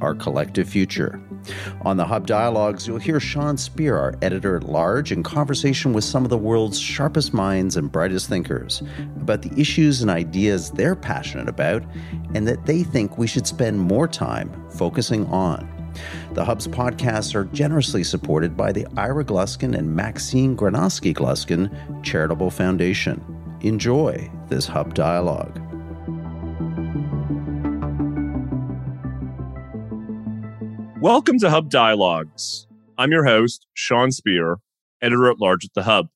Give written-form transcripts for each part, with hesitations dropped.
our collective future. On the Hub Dialogues, you'll hear Sean Speer, our editor-at-large, in conversation with some of the world's sharpest minds and brightest thinkers about the issues and ideas they're passionate about and that they think we should spend more time focusing on. The Hub's podcasts are generously supported by the Ira Gluskin and Maxine Granovsky Gluskin Charitable Foundation. Enjoy this Hub Dialogue. Welcome to Hub Dialogues. I'm your host, Sean Speer, editor-at-large at the Hub.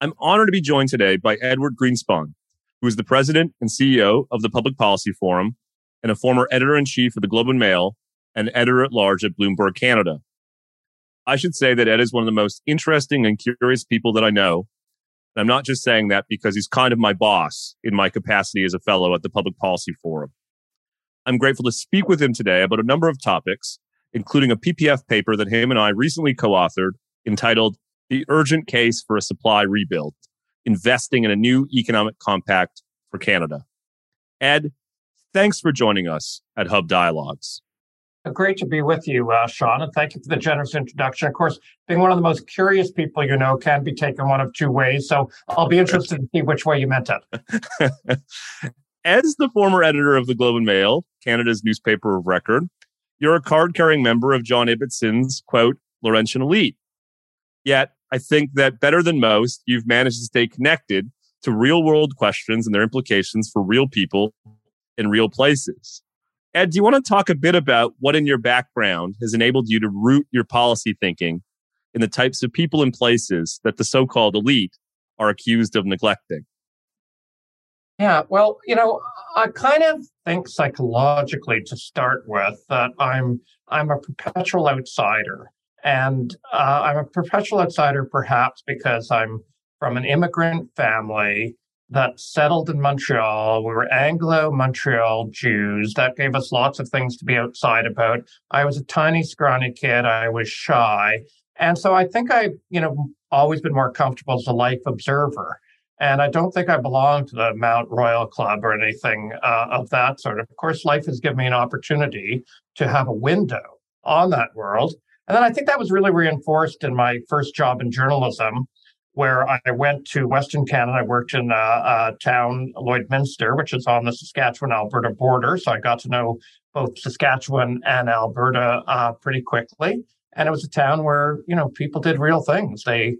I'm honored to be joined today by Edward Greenspon, who is the president and CEO of the Public Policy Forum and a former editor-in-chief of the Globe and Mail and editor-at-large at Bloomberg Canada. I should say that Ed is one of the most interesting and curious people that I know. And I'm not just saying that because he's kind of my boss in my capacity as a fellow at the Public Policy Forum. I'm grateful to speak with him today about a number of topics, including a PPF paper that him and I recently co-authored entitled The Urgent Case for a Supply Rebuild, Investing in a New Economic Compact for Canada. Ed, thanks for joining us at Hub Dialogues. Great to be with you, Sean, and thank you for the generous introduction. Of course, being one of the most curious people you know can be taken one of two ways, so I'll be interested to see which way you meant it. Ed's the former editor of the Globe and Mail, Canada's newspaper of record. You're a card-carrying member of John Ibbotson's, quote, Laurentian elite. Yet, I think that better than most, you've managed to stay connected to real-world questions and their implications for real people in real places. Ed, do you want to talk a bit about what in your background has enabled you to root your policy thinking in the types of people and places that the so-called elite are accused of neglecting? Yeah, well, you know, I kind of think psychologically to start with that I'm a perpetual outsider. And I'm a perpetual outsider perhaps because I'm from an immigrant family that settled in Montreal. We were Anglo-Montreal Jews. That gave us lots of things to be outside about. I was a tiny, scrawny kid. I was shy. And so I think I've always been more comfortable as a life observer. And I don't think I belong to the Mount Royal Club or anything of that sort. Of course, life has given me an opportunity to have a window on that world. And then I think that was really reinforced in my first job in journalism, where I went to Western Canada. I worked in a town, Lloydminster, which is on the Saskatchewan-Alberta border. So I got to know both Saskatchewan and Alberta pretty quickly. And it was a town where, you know, people did real things. They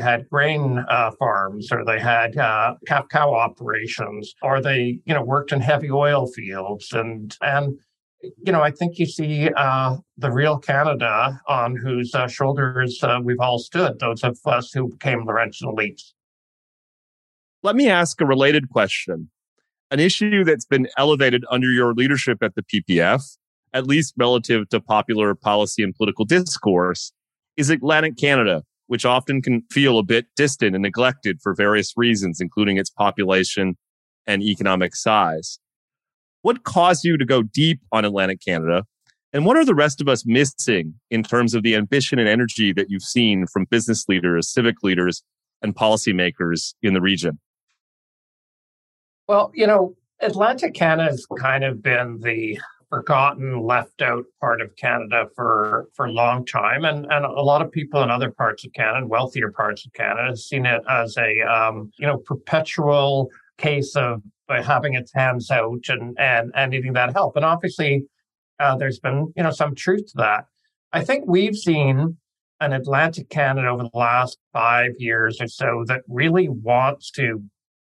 had grain farms, or they had cow operations, or they, you know, worked in heavy oil fields. And you know, I think you see the real Canada on whose shoulders we've all stood, those of us who became Laurentian elites. Let me ask a related question. An issue that's been elevated under your leadership at the PPF, at least relative to popular policy and political discourse, is Atlantic Canada, which often can feel a bit distant and neglected for various reasons, including its population and economic size. What caused you to go deep on Atlantic Canada? And what are the rest of us missing in terms of the ambition and energy that you've seen from business leaders, civic leaders, and policymakers in the region? Well, you know, Atlantic Canada has kind of been the forgotten, left out part of Canada for a long time. And a lot of people in other parts of Canada, wealthier parts of Canada, have seen it as a, perpetual case of having its hands out and needing that help. And obviously, there's been, you know, some truth to that. I think we've seen an Atlantic Canada over the last 5 years or so that really wants to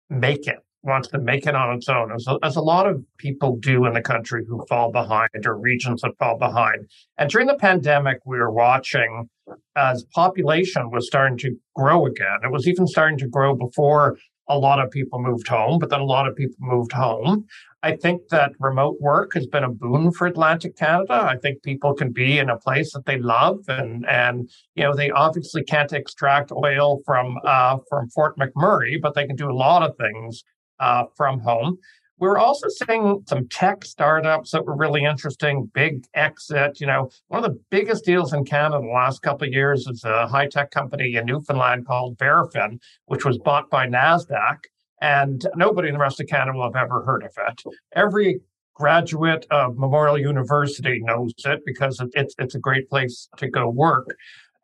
make it on its own, as a lot of people do in the country who fall behind, or regions that fall behind. And during the pandemic, we were watching as population was starting to grow again. It was even starting to grow before a lot of people moved home, but then a lot of people moved home. I think that remote work has been a boon for Atlantic Canada. I think people can be in a place that they love, and you know, they obviously can't extract oil from Fort McMurray, but they can do a lot of things from home. We were also seeing some tech startups that were really interesting, big exit. You know, one of the biggest deals in Canada in the last couple of years is a high-tech company in Newfoundland called Verafin, which was bought by NASDAQ, and nobody in the rest of Canada will have ever heard of it. Every graduate of Memorial University knows it because it's a great place to go work.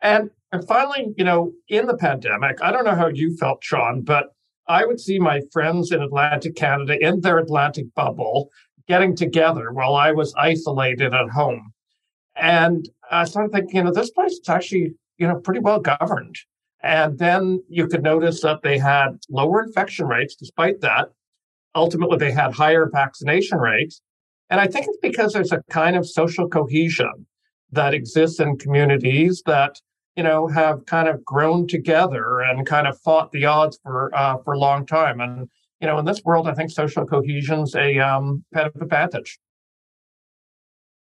And finally, you know, in the pandemic, I don't know how you felt, Sean, but I would see my friends in Atlantic Canada, in their Atlantic bubble, getting together while I was isolated at home. And I started thinking, you know, this place is actually, you know, pretty well governed. And then you could notice that they had lower infection rates despite that. Ultimately, they had higher vaccination rates. And I think it's because there's a kind of social cohesion that exists in communities that, you know, have kind of grown together and kind of fought the odds for a long time. And, you know, in this world, I think social cohesion's a competitive advantage.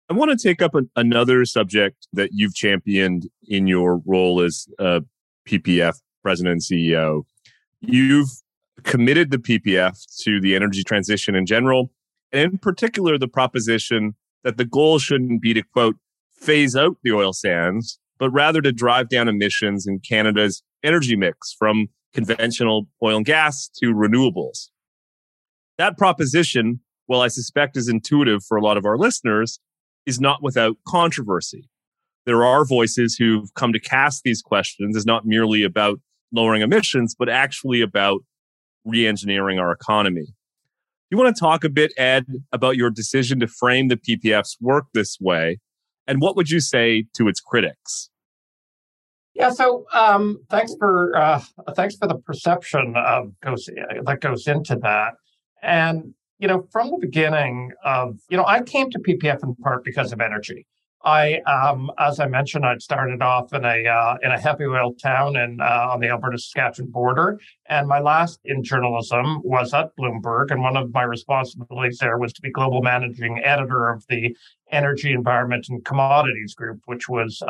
I want to take up another subject that you've championed in your role as PPF president and CEO. You've committed the PPF to the energy transition in general, and in particular, the proposition that the goal shouldn't be to, quote, phase out the oil sands, but rather to drive down emissions in Canada's energy mix from conventional oil and gas to renewables. That proposition, while I suspect is intuitive for a lot of our listeners, is not without controversy. There are voices who've come to cast these questions as not merely about lowering emissions, but actually about re-engineering our economy. You want to talk a bit, Ed, about your decision to frame the PPF's work this way? And what would you say to its critics? Yeah, so thanks for the perception that goes into that. And you know, from the beginning of, you know, I came to PPF in part because of energy. I, as I mentioned, I'd started off in a heavy oil town on the Alberta-Saskatchewan border, and my last in journalism was at Bloomberg, and one of my responsibilities there was to be global managing editor of the Energy, Environment, and Commodities Group, which was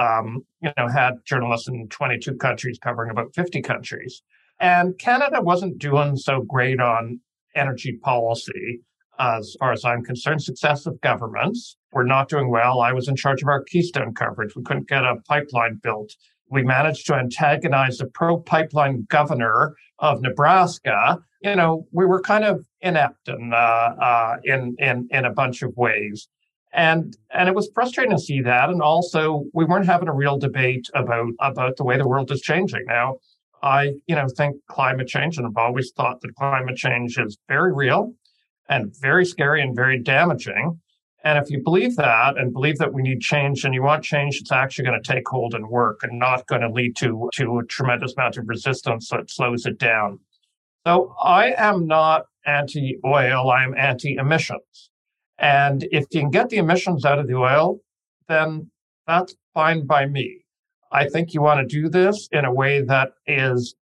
had journalists in 22 countries covering about 50 countries, and Canada wasn't doing so great on energy policy. As far as I'm concerned, successive governments were not doing well. I was in charge of our Keystone coverage. We couldn't get a pipeline built. We managed to antagonize the pro-pipeline governor of Nebraska. You know, we were kind of inept in a bunch of ways. And it was frustrating to see that. And also, we weren't having a real debate about the way the world is changing now. I think climate change, and I've always thought that climate change is very real and very scary and very damaging. And if you believe that and believe that we need change and you want change, it's actually going to take hold and work and not going to lead to a tremendous amount of resistance that slows it down. So I am not anti-oil, I'm anti-emissions. And if you can get the emissions out of the oil, then that's fine by me. I think you want to do this in a way that has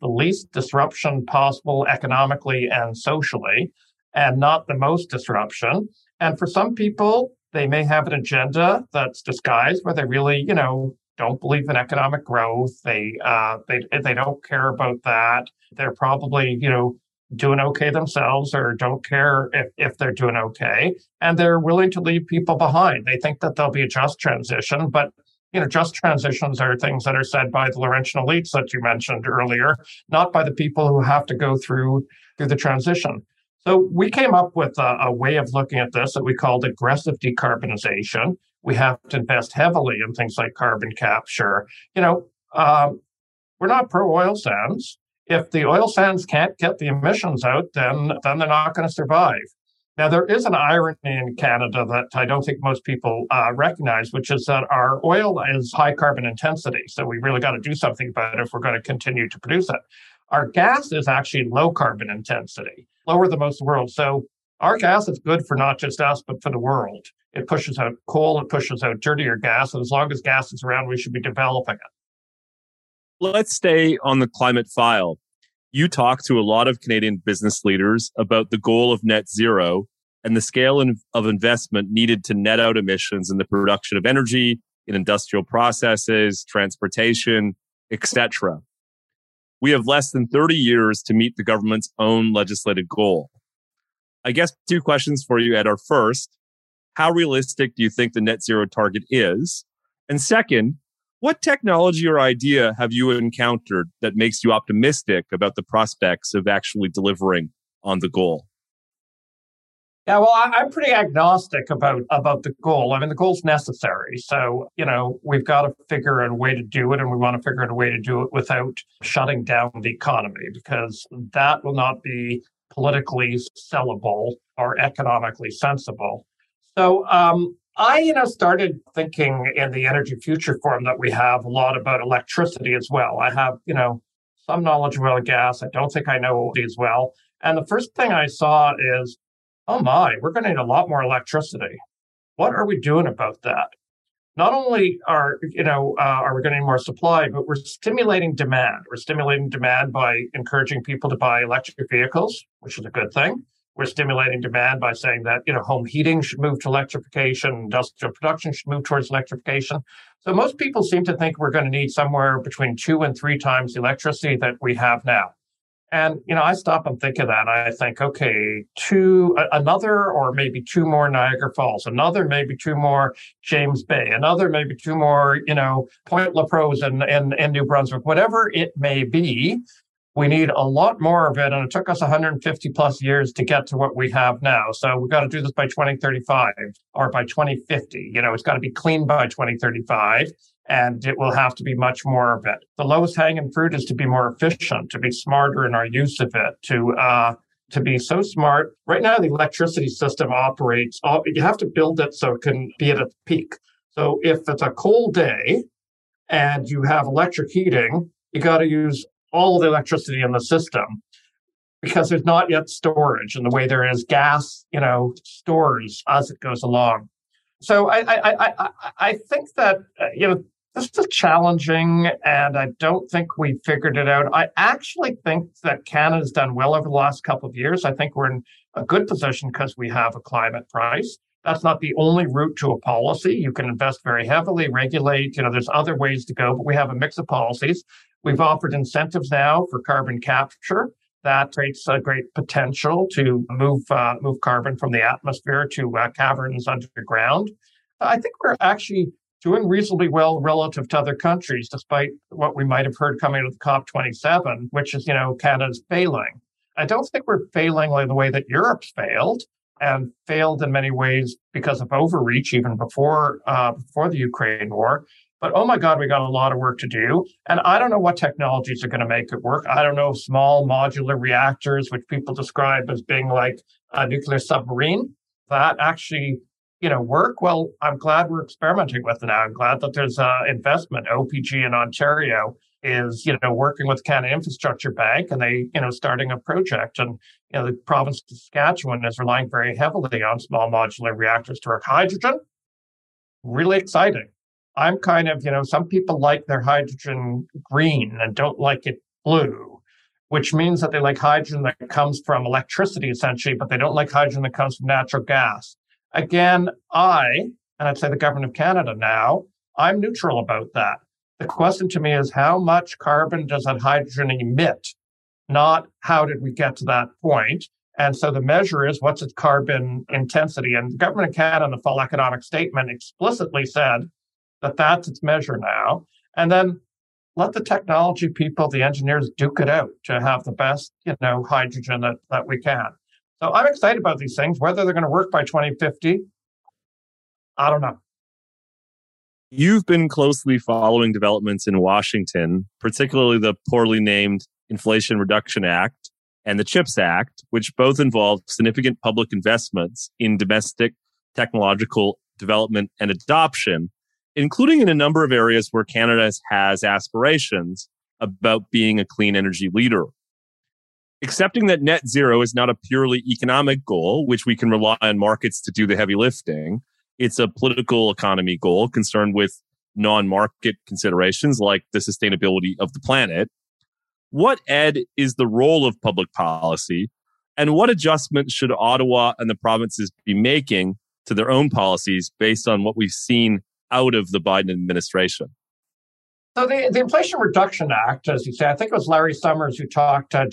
the least disruption possible economically and socially, and not the most disruption. And for some people, they may have an agenda that's disguised where they really, you know, don't believe in economic growth. They don't care about that. They're probably, you know, doing okay themselves or don't care if they're doing okay. And they're willing to leave people behind. They think that there'll be a just transition, but you know, just transitions are things that are said by the Laurentian elites that you mentioned earlier, not by the people who have to go through the transition. So we came up with a way of looking at this that we called aggressive decarbonization. We have to invest heavily in things like carbon capture. You know, we're not pro-oil sands. If the oil sands can't get the emissions out, then they're not going to survive. Now, there is an irony in Canada that I don't think most people recognize, which is that our oil is high carbon intensity. So we really got to do something about it if we're going to continue to produce it. Our gas is actually low carbon intensity, lower than most of the world. So our gas is good for not just us, but for the world. It pushes out coal, it pushes out dirtier gas. And as long as gas is around, we should be developing it. Let's stay on the climate file. You talk to a lot of Canadian business leaders about the goal of net zero and the scale of investment needed to net out emissions in the production of energy, in industrial processes, transportation, etc. We have less than 30 years to meet the government's own legislated goal. I guess two questions for you, Ed, are first, how realistic do you think the net zero target is? And second, what technology or idea have you encountered that makes you optimistic about the prospects of actually delivering on the goal? Yeah, well, I'm pretty agnostic about the goal. I mean, the goal's necessary. So, you know, we've got to figure out a way to do it, and we want to figure out a way to do it without shutting down the economy, because that will not be politically sellable or economically sensible. So I started thinking in the Energy Future Forum that we have a lot about electricity as well. I have, some knowledge about gas. I don't think I know these well. And the first thing I saw is, oh my, we're going to need a lot more electricity. What are we doing about that? Not only are we going to need more supply, but we're stimulating demand. We're stimulating demand by encouraging people to buy electric vehicles, which is a good thing. We're stimulating demand by saying that, home heating should move to electrification, industrial production should move towards electrification. So most people seem to think we're going to need somewhere between 2 and 3 times the electricity that we have now. And, I stop and think of that. I think, okay, another or maybe 2 more Niagara Falls, another, maybe 2 more James Bay, another, maybe 2 more, Point La Prose in New Brunswick, whatever it may be. We need a lot more of it. And it took us 150 plus years to get to what we have now. So we've got to do this by 2035 or by 2050. It's got to be clean by 2035. And it will have to be much more of it. The lowest hanging fruit is to be more efficient, to be smarter in our use of it, to be so smart. Right now, the electricity system operates. You have to build it so it can be at its peak. So if it's a cold day and you have electric heating, you got to use all the electricity in the system, because there's not yet storage in the way there is gas, stores as it goes along. So I think that, this is challenging, and I don't think we figured it out. I actually think that Canada's done well over the last couple of years. I think we're in a good position because we have a climate price. That's not the only route to a policy. You can invest very heavily, regulate, there's other ways to go, but we have a mix of policies. We've offered incentives now for carbon capture. That creates a great potential to move carbon from the atmosphere to caverns underground. I think we're actually doing reasonably well relative to other countries, despite what we might have heard coming out of COP27, which is, Canada's failing. I don't think we're failing like the way that Europe's failed, and failed in many ways because of overreach even before the Ukrainian War. But oh my God, we got a lot of work to do. And I don't know what technologies are going to make it work. I don't know if small modular reactors, which people describe as being like a nuclear submarine, that actually, work. Well, I'm glad we're experimenting with it now. I'm glad that there's investment. OPG in Ontario is, working with Canada Infrastructure Bank, and they, starting a project. And, the province of Saskatchewan is relying very heavily on small modular reactors to work hydrogen. Really exciting. I'm kind of, some people like their hydrogen green and don't like it blue, which means that they like hydrogen that comes from electricity, essentially, but they don't like hydrogen that comes from natural gas. Again, I'd say the government of Canada now, I'm neutral about that. The question to me is, how much carbon does that hydrogen emit? Not how did we get to that point? And so the measure is, what's its carbon intensity? And the government of Canada, in the fall economic statement, explicitly said that that's its measure now. And then let the technology people, the engineers, duke it out to have the best, hydrogen that we can. So I'm excited about these things. Whether they're going to work by 2050, I don't know. You've been closely following developments in Washington, particularly the poorly named Inflation Reduction Act and the CHIPS Act, which both involve significant public investments in domestic technological development and adoption, including in a number of areas where Canada has aspirations about being a clean energy leader. Accepting that net zero is not a purely economic goal, which we can rely on markets to do the heavy lifting, it's a political economy goal concerned with non-market considerations like the sustainability of the planet. What, Ed, is the role of public policy, and what adjustments should Ottawa and the provinces be making to their own policies based on what we've seen out of the Biden administration? So the Inflation Reduction Act, as you say, I think it was Larry Summers who talked Senator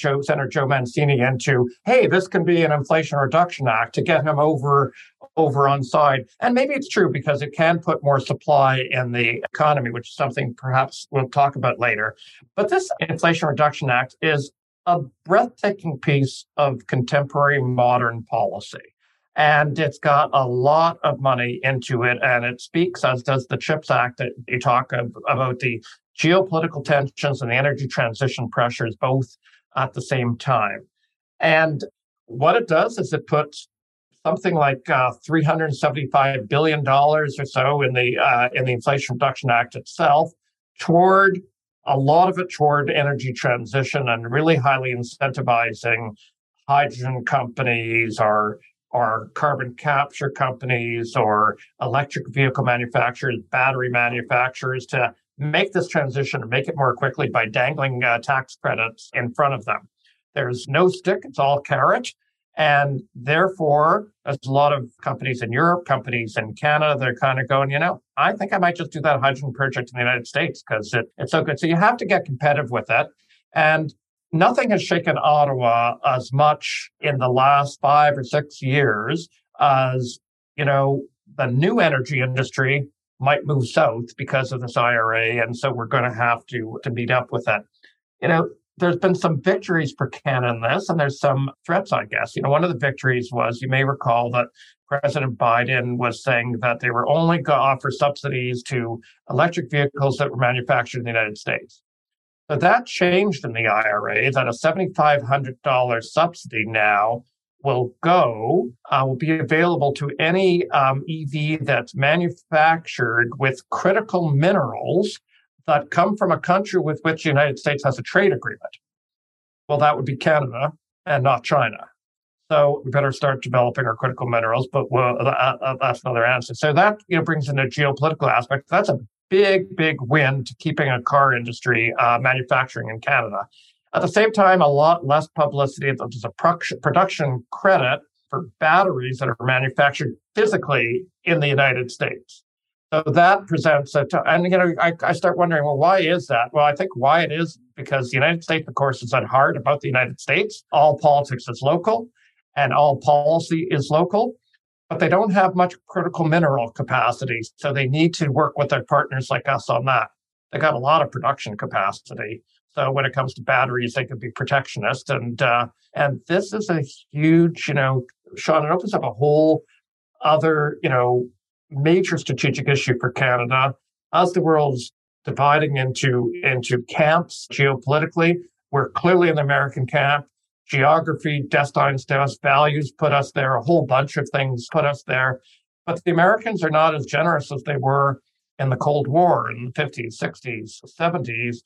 Joe Manchin into, hey, this can be an Inflation Reduction Act to get him over on side. And maybe it's true because it can put more supply in the economy, which is something perhaps we'll talk about later. But this Inflation Reduction Act is a breathtaking piece of contemporary modern policy. And it's got a lot of money into it, and it speaks, as does the CHIPS Act, that you talk about the geopolitical tensions and the energy transition pressures both at the same time. And what it does is it puts something like $375 billion or so in the Inflation Reduction Act itself, toward a lot of it toward energy transition and really highly incentivizing hydrogen companies or carbon capture companies or electric vehicle manufacturers, battery manufacturers to make this transition and make it more quickly by dangling tax credits in front of them. There's no stick, it's all carrot. And therefore, there's a lot of companies in Europe, companies in Canada, they're kind of going, I think I might just do that hydrogen project in the United States because it's so good. So you have to get competitive with it. And nothing has shaken Ottawa as much in the last 5 or 6 years as, the new energy industry might move south because of this IRA. And so we're going to have to meet up with it. There's been some victories for Canada in this, and there's some threats, I guess. One of the victories was, you may recall that President Biden was saying that they were only going to offer subsidies to electric vehicles that were manufactured in the United States. So that changed in the IRA, that a $7,500 subsidy now will be available to any EV that's manufactured with critical minerals that come from a country with which the United States has a trade agreement. Well, that would be Canada and not China. So we better start developing our critical minerals, but that's another answer. So that brings in a geopolitical aspect. That's a big win to keeping a car industry manufacturing in Canada. At the same time, a lot less publicity. There's a production credit for batteries that are manufactured physically in the United States. So that presents I start wondering, well, why is that? Well, I think why it is because the United States, of course, is at heart about the United States. All politics is local and all policy is local. But they don't have much critical mineral capacity, so they need to work with their partners like us on that. They got a lot of production capacity, so when it comes to batteries, they could be protectionist. And this is a huge, Sean, it opens up a whole other, major strategic issue for Canada as the world's dividing into camps geopolitically. We're clearly in the American camp. Geography destines to us, values put us there, a whole bunch of things put us there. But the Americans are not as generous as they were in the Cold War in the 50s, 60s, 70s.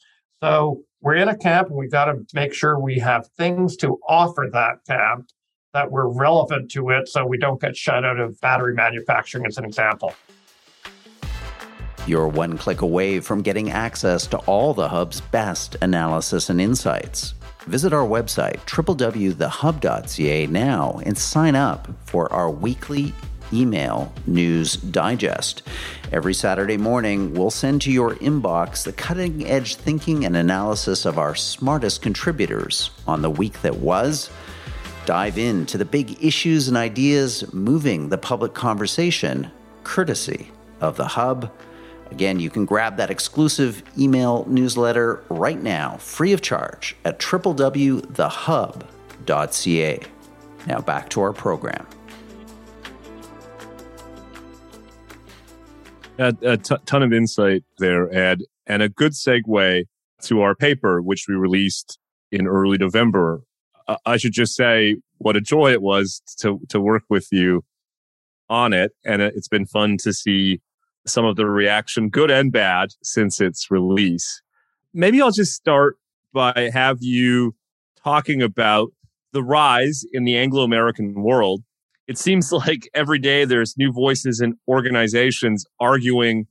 So we're in a camp, and we've got to make sure we have things to offer that camp that were relevant to it so we don't get shut out of battery manufacturing as an example. You're one click away from getting access to all the Hub's best analysis and insights. Visit our website, www.thehub.ca now, and sign up for our weekly email news digest. Every Saturday morning, we'll send to your inbox the cutting-edge thinking and analysis of our smartest contributors on the week that was. Dive into the big issues and ideas moving the public conversation, courtesy of The Hub. Again, you can grab that exclusive email newsletter right now, free of charge, at www.thehub.ca. Now back to our program. A ton of insight there, Ed, and a good segue to our paper, which we released in early November. I should just say what a joy it was to work with you on it, and it's been fun to see some of the reaction, good and bad, since its release. Maybe I'll just start by have you talking about the rise in the Anglo-American world. It seems like every day there's new voices and organizations arguing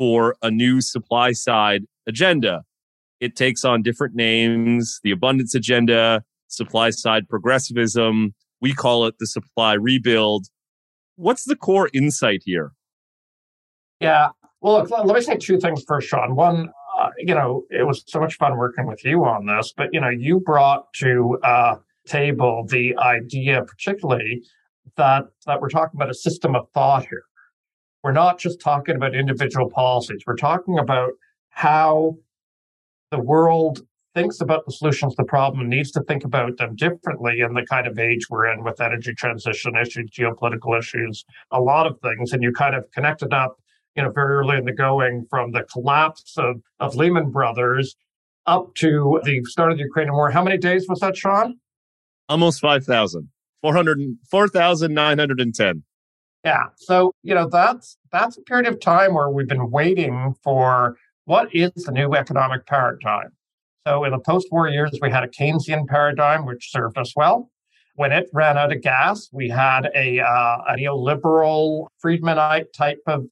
for a new supply side agenda. It takes on different names, the abundance agenda, supply side progressivism. We call it the supply rebuild. What's the core insight here? Yeah. Well, let me say two things first, Sean. One, it was so much fun working with you on this, but, you brought to table the idea, particularly that we're talking about a system of thought here. We're not just talking about individual policies. We're talking about how the world thinks about the solutions to the problem and needs to think about them differently in the kind of age we're in with energy transition issues, geopolitical issues, a lot of things. And you kind of connected up, very early in the going from the collapse of Lehman Brothers up to the start of the Ukrainian War. How many days was that, Sean? Almost 5,000. 4,910. Yeah. So, that's a period of time where we've been waiting for what is the new economic paradigm. So in the post-war years, we had a Keynesian paradigm, which served us well. When it ran out of gas, we had a neoliberal Friedmanite type of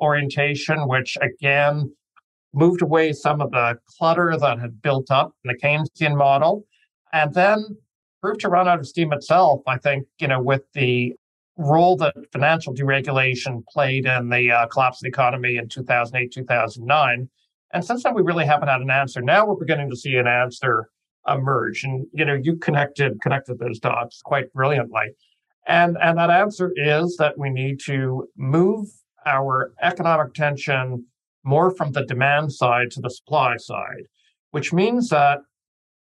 orientation, which again moved away some of the clutter that had built up in the Keynesian model, and then proved to run out of steam itself, I think, with the role that financial deregulation played in the collapse of the economy in 2008, 2009. And since then, we really haven't had an answer. Now we're beginning to see an answer emerge. And, you connected those dots quite brilliantly. And that answer is that we need to move our economic tension more from the demand side to the supply side, which means that,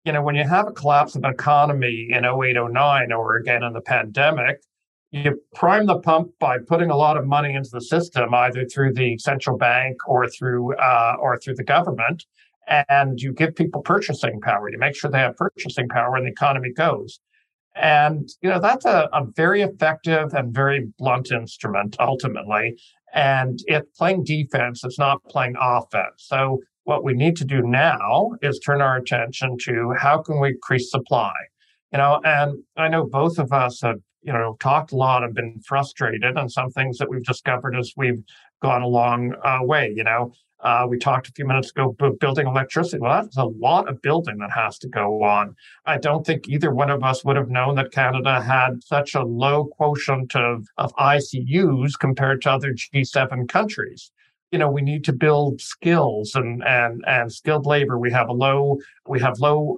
when you have a collapse of an economy in 08, 09, or again in the pandemic, you prime the pump by putting a lot of money into the system, either through the central bank or through the government, and you give people purchasing power. You make sure they have purchasing power, and the economy goes. And that's a very effective and very blunt instrument ultimately. And it's playing defense; it's not playing offense. So what we need to do now is turn our attention to how can we increase supply. And I know both of us have talked a lot and been frustrated on some things that we've discovered as we've gone a long way. We talked a few minutes ago about building electricity. Well, that's a lot of building that has to go on. I don't think either one of us would have known that Canada had such a low quotient of ICUs compared to other G7 countries. We need to build skills and skilled labor. We have low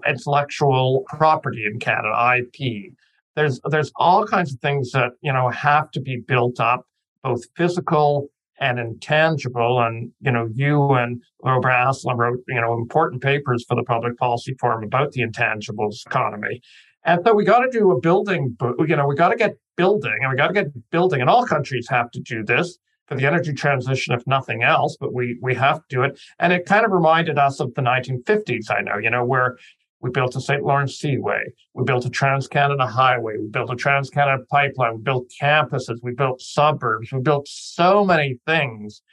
intellectual property in Canada, IP. There's all kinds of things that, have to be built up, both physical and intangible. And, you and Robert Aslam wrote, important papers for the Public Policy Forum about the intangibles economy. And so we got to do a building, we got to get building and we got to get building. And all countries have to do this for the energy transition, if nothing else, but we have to do it. And it kind of reminded us of the 1950s, I know, where we built a St. Lawrence Seaway. We built a Trans-Canada Highway. We built a Trans-Canada Pipeline. We built campuses. We built suburbs. We built so many things,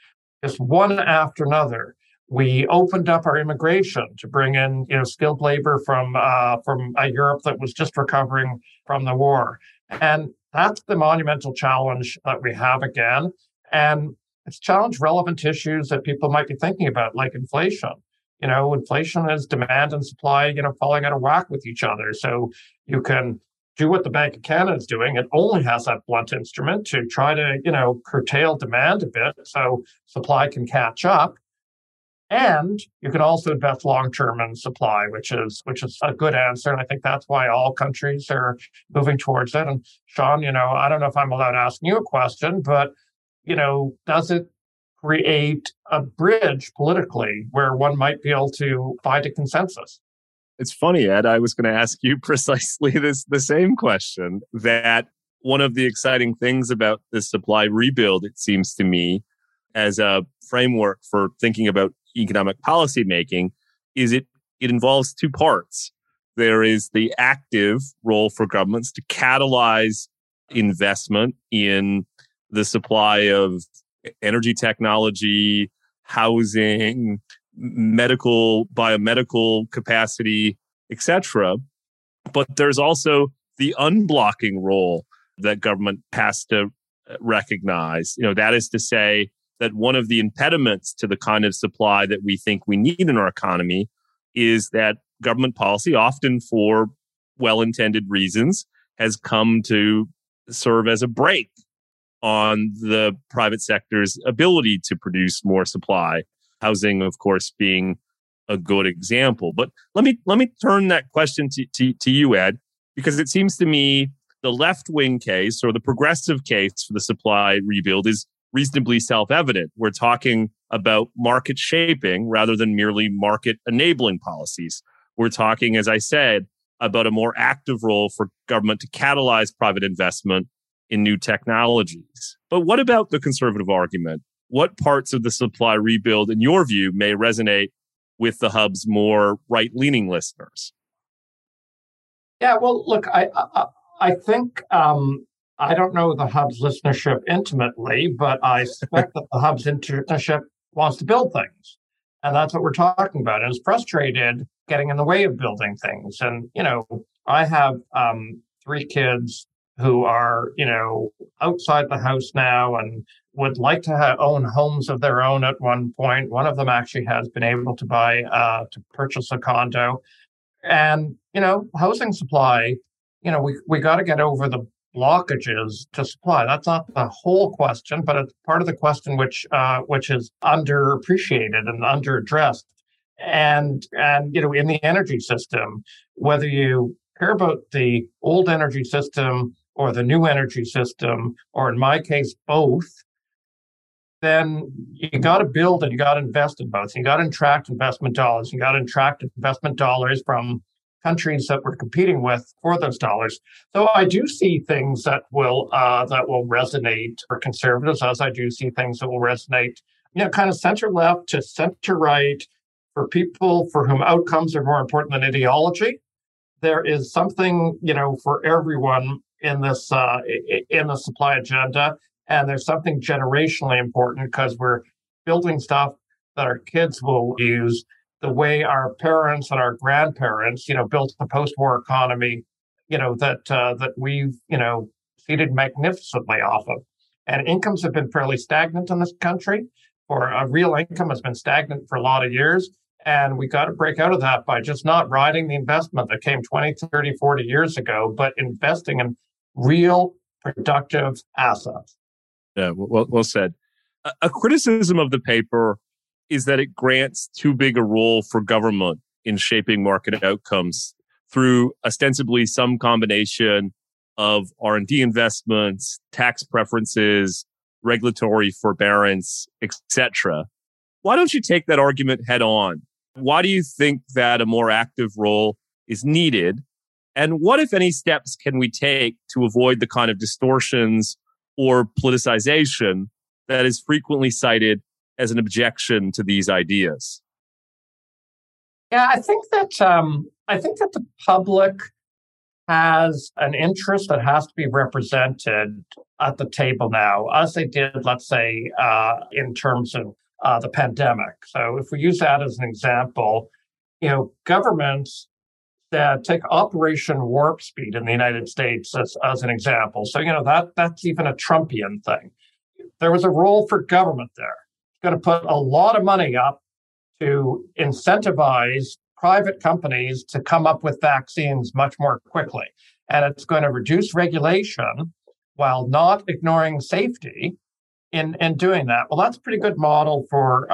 just one after another. We opened up our immigration to bring in, skilled labor from Europe that was just recovering from the war. And that's the monumental challenge that we have again. And it's challenged relevant issues that people might be thinking about, like inflation. Inflation is demand and supply, falling out of whack with each other. So you can do what the Bank of Canada is doing. It only has that blunt instrument to try to, curtail demand a bit so supply can catch up. And you can also invest long-term in supply, which is a good answer. And I think that's why all countries are moving towards it. And Sean, I don't know if I'm allowed to ask you a question, but, does it create a bridge politically where one might be able to find a consensus? It's funny, Ed, I was going to ask you precisely the same question, that one of the exciting things about the supply rebuild, it seems to me, as a framework for thinking about economic policymaking, is it involves two parts. There is the active role for governments to catalyze investment in the supply of energy technology, housing, medical, biomedical capacity, etc. But there's also the unblocking role that government has to recognize. That is to say that one of the impediments to the kind of supply that we think we need in our economy is that government policy, often for well-intended reasons, has come to serve as a brake on the private sector's ability to produce more supply. Housing, of course, being a good example. But let me turn that question to you, Ed, because it seems to me the left-wing case or the progressive case for the supply rebuild is reasonably self-evident. We're talking about market shaping rather than merely market enabling policies. We're talking, as I said, about a more active role for government to catalyze private investment in new technologies. But what about the conservative argument? What parts of the supply rebuild, in your view, may resonate with the Hub's more right-leaning listeners? Yeah, well, look, I think, I don't know the Hub's listenership intimately, but I suspect that the Hub's listenership wants to build things. And that's what we're talking about. And is frustrated getting in the way of building things. And, you know, I have three kids who are, you know, outside the house now and would like to own homes of their own at one point. One of them actually has been able to purchase a condo. And, you know, housing supply, you know, we got to get over the blockages to supply. That's not the whole question, but it's part of the question which is underappreciated and underaddressed. And, you know, in the energy system, whether you care about the old energy system or the new energy system, or in my case, both, then you got to build and you got to invest in both. You got to attract investment dollars. You got to attract investment dollars from countries that we're competing with for those dollars. So I do see things that will resonate for conservatives, as I do see things that will resonate, you know, kind of center left to center right, for people for whom outcomes are more important than ideology. There is something, you know, for everyone in the supply agenda, and there's something generationally important because we're building stuff that our kids will use. The way our parents and our grandparents, you know, built the post-war economy, you know, that we've, you know, feeded magnificently off of. And incomes have been fairly stagnant in this country, or a real income has been stagnant for a lot of years. And we got to break out of that by just not riding the investment that came 20, 30, 40 years ago, but investing in real productive assets. Yeah, well said. A criticism of the paper is that it grants too big a role for government in shaping market outcomes through ostensibly some combination of R&D investments, tax preferences, regulatory forbearance, etc. Why don't you take that argument head on? Why do you think that a more active role is needed? And what, if any, steps can we take to avoid the kind of distortions or politicization that is frequently cited as an objection to these ideas? Yeah, I think that the public has an interest that has to be represented at the table now, as they did, let's say, in terms of the pandemic. So, if we use that as an example, you know, governments that take Operation Warp Speed in the United States as an example. So, you know, that's even a Trumpian thing. There was a role for government there. Going to put a lot of money up to incentivize private companies to come up with vaccines much more quickly. And it's going to reduce regulation while not ignoring safety in doing that. Well, that's a pretty good model for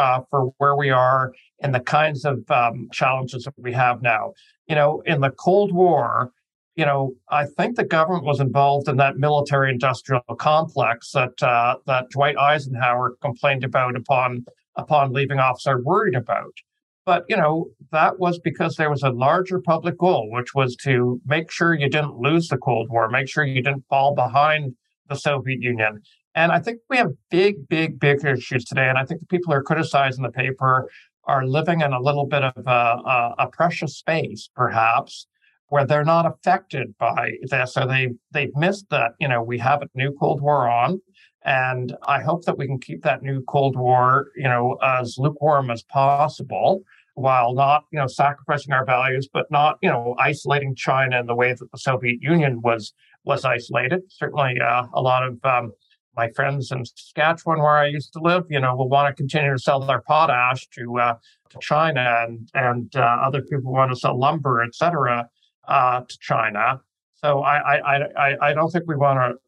where we are and the kinds of challenges that we have now. You know, in the Cold War, you know, I think the government was involved in that military-industrial complex that Dwight Eisenhower complained about upon leaving office, or worried about. But, you know, that was because there was a larger public goal, which was to make sure you didn't lose the Cold War, make sure you didn't fall behind the Soviet Union. And I think we have big, big, big issues today. And I think the people who are criticizing the paper are living in a little bit of a precious space, perhaps, where they're not affected by this. So they've missed that, you know, we have a new Cold War on, and I hope that we can keep that new Cold War, you know, as lukewarm as possible while not, you know, sacrificing our values, but not, you know, isolating China in the way that the Soviet Union was isolated. Certainly a lot of my friends in Saskatchewan, where I used to live, you know, will want to continue to sell their potash to China, and other people want to sell lumber, et cetera, to China. So I don't think we want to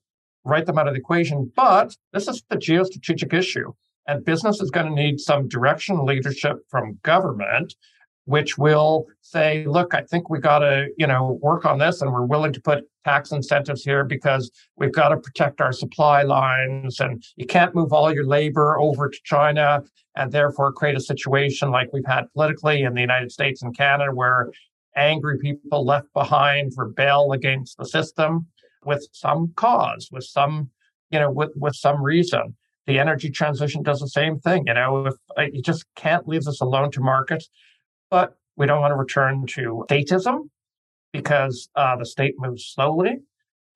write them out of the equation. But this is the geostrategic issue, and business is going to need some direction, leadership from government, which will say, look, I think we got to, you know, work on this, and we're willing to put tax incentives here because we've got to protect our supply lines, and you can't move all your labor over to China and therefore create a situation like we've had politically in the United States and Canada, where angry people left behind rebel against the system with some cause, with some, you know, with some reason. The energy transition does the same thing. You know, if you just can't leave this alone to markets. But we don't want to return to statism because the state moves slowly.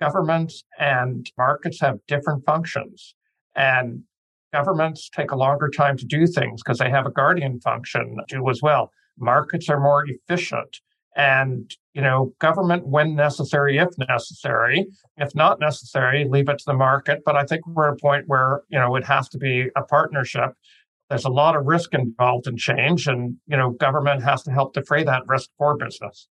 Governments and markets have different functions. And governments take a longer time to do things because they have a guardian function to do as well. Markets are more efficient. And, you know, government, when necessary, if necessary. If not necessary, leave it to the market. But I think we're at a point where, you know, it has to be a partnership. There's a lot of risk involved in change, and, you know, government has to help defray that risk for business.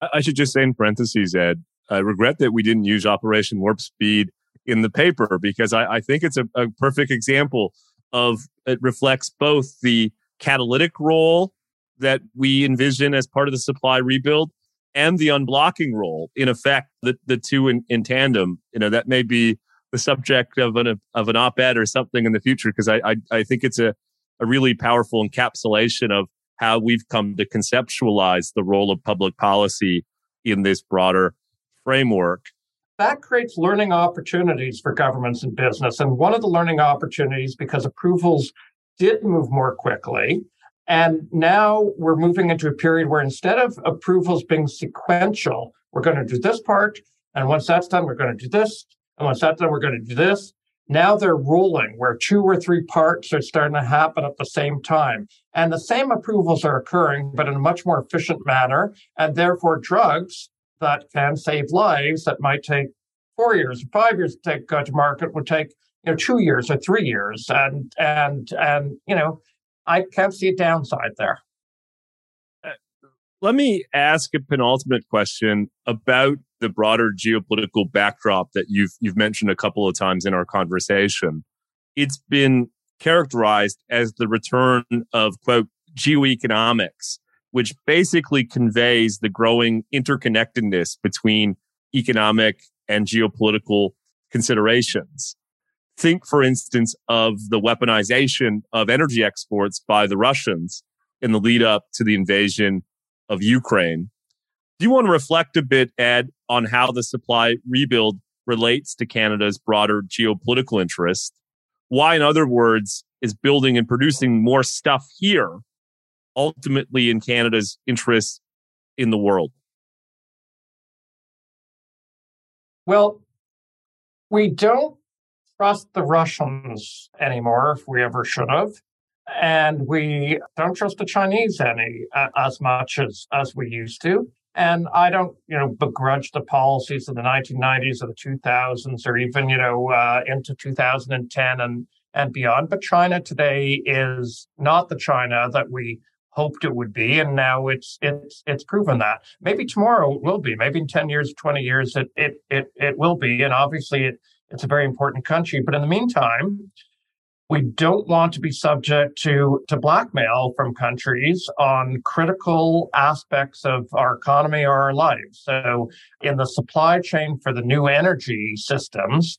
I should just say in parentheses, Ed, I regret that we didn't use Operation Warp Speed in the paper, because I think it's a perfect example of, it reflects both the catalytic role that we envision as part of the supply rebuild and the unblocking role. In effect, the two in tandem, you know, that may be the subject of an op-ed or something in the future, because I think it's a really powerful encapsulation of how we've come to conceptualize the role of public policy in this broader framework. That creates learning opportunities for governments and business. And one of the learning opportunities, because approvals did move more quickly, and now we're moving into a period where instead of approvals being sequential, we're going to do this part, and once that's done, we're going to do this. And once that's done, we're going to do this. Now they're rolling, where two or three parts are starting to happen at the same time. And the same approvals are occurring, but in a much more efficient manner. And therefore, drugs that can save lives that might take 4 years or 5 years to go to market would take, you know, 2 years or 3 years. And you know, I can't see a downside there. Let me ask a penultimate question about the broader geopolitical backdrop that you've mentioned a couple of times in our conversation. It's been characterized as the return of, quote, geoeconomics, which basically conveys the growing interconnectedness between economic and geopolitical considerations. Think, for instance, of the weaponization of energy exports by the Russians in the lead up to the invasion of Ukraine. Do you want to reflect a bit, Ed, on how the supply rebuild relates to Canada's broader geopolitical interests? Why, in other words, is building and producing more stuff here ultimately in Canada's interests in the world? Well, we don't trust the Russians anymore, if we ever should have. And we don't trust the Chinese as much as we used to. And I don't, you know, begrudge the policies of the 1990s or the 2000s or even, you know, into 2010 and beyond. But China today is not the China that we hoped it would be. And now it's proven that. Maybe tomorrow it will be. Maybe in 10 years, 20 years, it will be. And obviously it's a very important country. But in the meantime, we don't want to be subject to blackmail from countries on critical aspects of our economy or our lives. So in the supply chain for the new energy systems,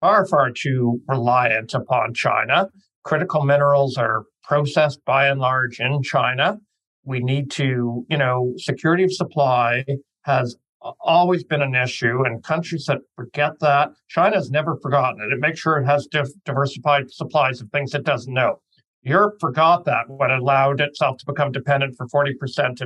far, far too reliant upon China. Critical minerals are processed by and large in China. We need to, you know, security of supply has always been an issue, and countries that forget that, China's never forgotten it. It makes sure it has diversified supplies of things it doesn't know. Europe forgot that when it allowed itself to become dependent for 40%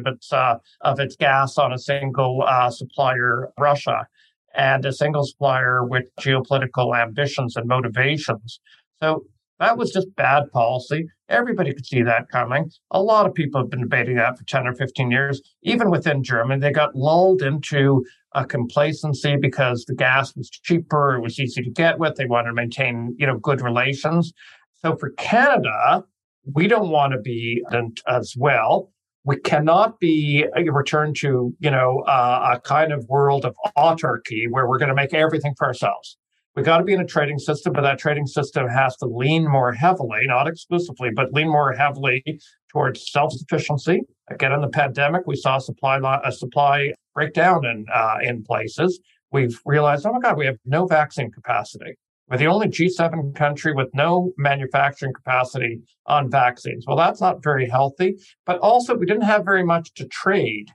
of its gas on a single supplier, Russia, and a single supplier with geopolitical ambitions and motivations. So That was just bad policy. Everybody could see that coming. A lot of people have been debating that for 10 or 15 years. Even within Germany, they got lulled into a complacency because the gas was cheaper, it was easy to get with, they wanted to maintain, good relations. So for Canada, we don't want to be as well. We cannot be returned to, a kind of world of autarky where we're going to make everything for ourselves. We got to be in a trading system, but that trading system has to lean more heavily, not exclusively, but lean more heavily towards self-sufficiency. Again, in the pandemic, we saw supply breakdown in places. We've realized, oh my God, we have no vaccine capacity. We're the only G7 country with no manufacturing capacity on vaccines. Well, that's not very healthy, but also we didn't have very much to trade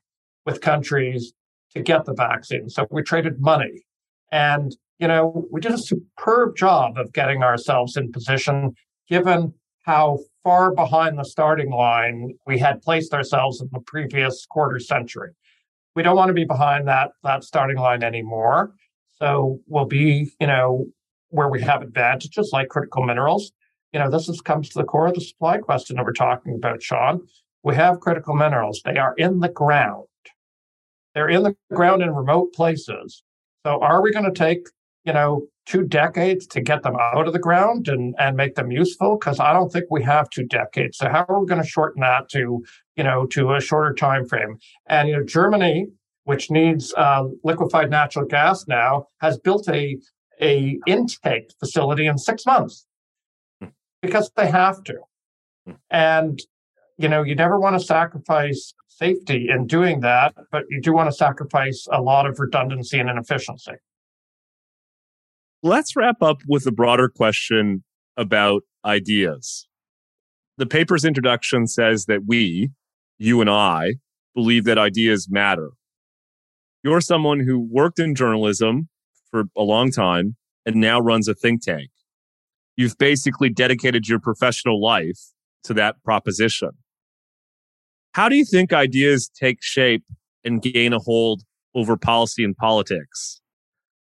with countries to get the vaccine. So we traded money. And we did a superb job of getting ourselves in position, given how far behind the starting line we had placed ourselves in the previous quarter century. We don't want to be behind that starting line anymore. So we'll be, where we have advantages like critical minerals. This comes to the core of the supply question that we're talking about, Sean. We have critical minerals. They are in the ground. They're in the ground in remote places. So are we going to take 2 decades to get them out of the ground and make them useful? Because I don't think we have 2 decades. So how are we going to shorten that to, to a shorter time frame? And, Germany, which needs liquefied natural gas now, has built a intake facility in 6 months because they have to. And, you never want to sacrifice safety in doing that, but you do want to sacrifice a lot of redundancy and inefficiency. Let's wrap up with a broader question about ideas. The paper's introduction says that we, you and I, believe that ideas matter. You're someone who worked in journalism for a long time and now runs a think tank. You've basically dedicated your professional life to that proposition. How do you think ideas take shape and gain a hold over policy and politics?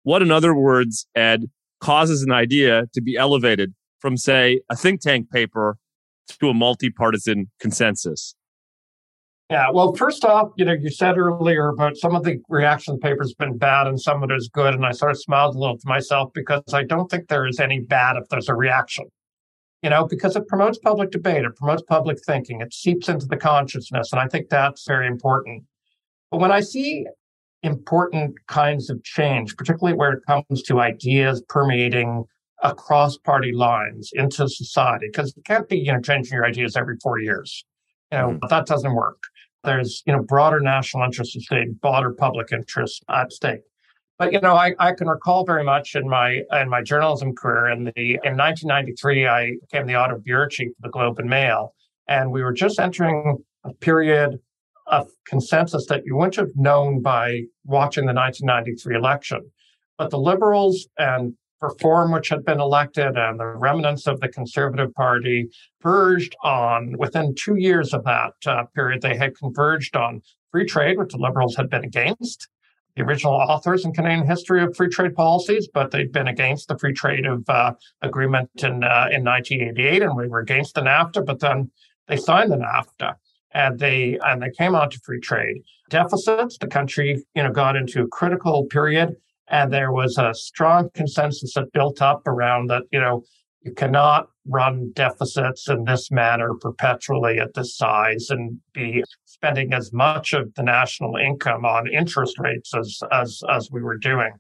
What, in other words, Ed, causes an idea to be elevated from, say, a think tank paper to a multi-partisan consensus? Yeah, well, first off, you said earlier about some of the reaction papers been bad and some of it is good. And I sort of smiled a little to myself because I don't think there is any bad if there's a reaction, because it promotes public debate, it promotes public thinking, it seeps into the consciousness. And I think that's very important. But when I see important kinds of change, particularly where it comes to ideas permeating across party lines into society, because it can't be, changing your ideas every 4 years. That doesn't work. There's, broader national interests at stake, broader public interests at stake. But, I can recall very much in my journalism career, in 1993, I became the auto bureau chief of the Globe and Mail. And we were just entering a period of consensus that you wouldn't have known by watching the 1993 election. But the Liberals and Reform, which had been elected, and the remnants of the Conservative Party verged on, within 2 years of that period, they had converged on free trade, which the Liberals had been against. The original authors in Canadian history of free trade policies, but they'd been against the free trade of agreement in 1988, and we were against the NAFTA, but then they signed the NAFTA. And they came out to free trade. Deficits, the country, got into a critical period, and there was a strong consensus that built up around that, you cannot run deficits in this manner perpetually at this size and be spending as much of the national income on interest rates as we were doing.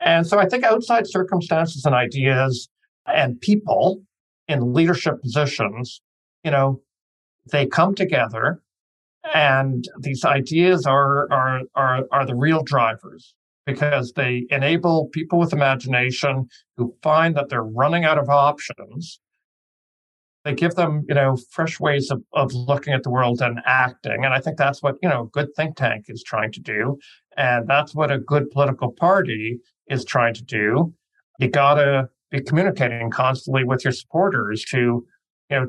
And so I think outside circumstances and ideas and people in leadership positions, they come together, and these ideas are the real drivers because they enable people with imagination who find that they're running out of options. They give them, fresh ways of looking at the world and acting. And I think that's what, a good think tank is trying to do. And that's what a good political party is trying to do. You got to be communicating constantly with your supporters to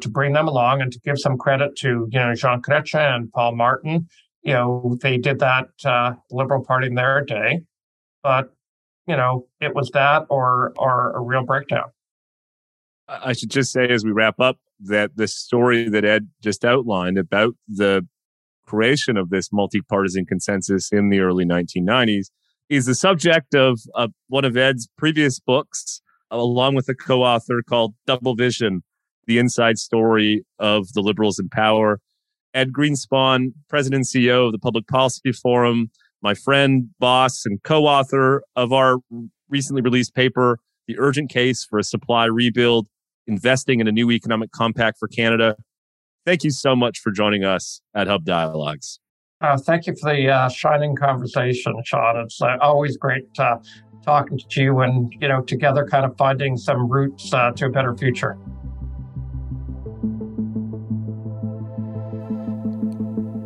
bring them along and to give some credit to, Jean Chrétien and Paul Martin. They did that Liberal Party in their day, but, it was that or a real breakdown. I should just say as we wrap up that the story that Ed just outlined about the creation of this multi-partisan consensus in the early 1990s is the subject of one of Ed's previous books, along with a co-author called Double Vision, The Inside Story of the Liberals in Power. Ed Greenspon, President and CEO of the Public Policy Forum, my friend, boss, and co-author of our recently released paper, The Urgent Case for a Supply Rebuild, Investing in a New Economic Compact for Canada. Thank you so much for joining us at Hub Dialogues. Thank you for the shining conversation, Sean. It's always great talking to you and, together kind of finding some routes to a better future.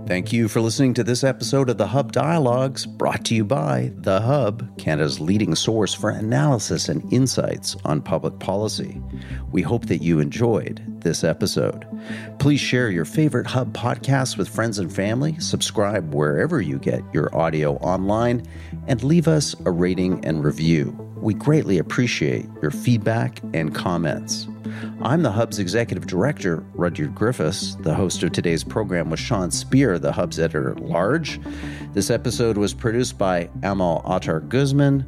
Thank you for listening to this episode of The Hub Dialogues, brought to you by The Hub, Canada's leading source for analysis and insights on public policy. We hope that you enjoyed this episode. Please share your favorite Hub podcasts with friends and family, subscribe wherever you get your audio online, and leave us a rating and review. We greatly appreciate your feedback and comments. I'm the Hub's Executive Director, Rudyard Griffiths. The host of today's program was Sean Speer, the Hub's Editor-at-Large. This episode was produced by Amal Attar-Guzman.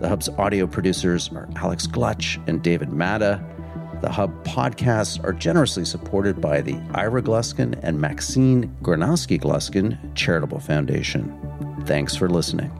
The Hub's audio producers are Alex Glutch and David Matta. The Hub podcasts are generously supported by the Ira Gluskin and Maxine Granovsky Gluskin Charitable Foundation. Thanks for listening.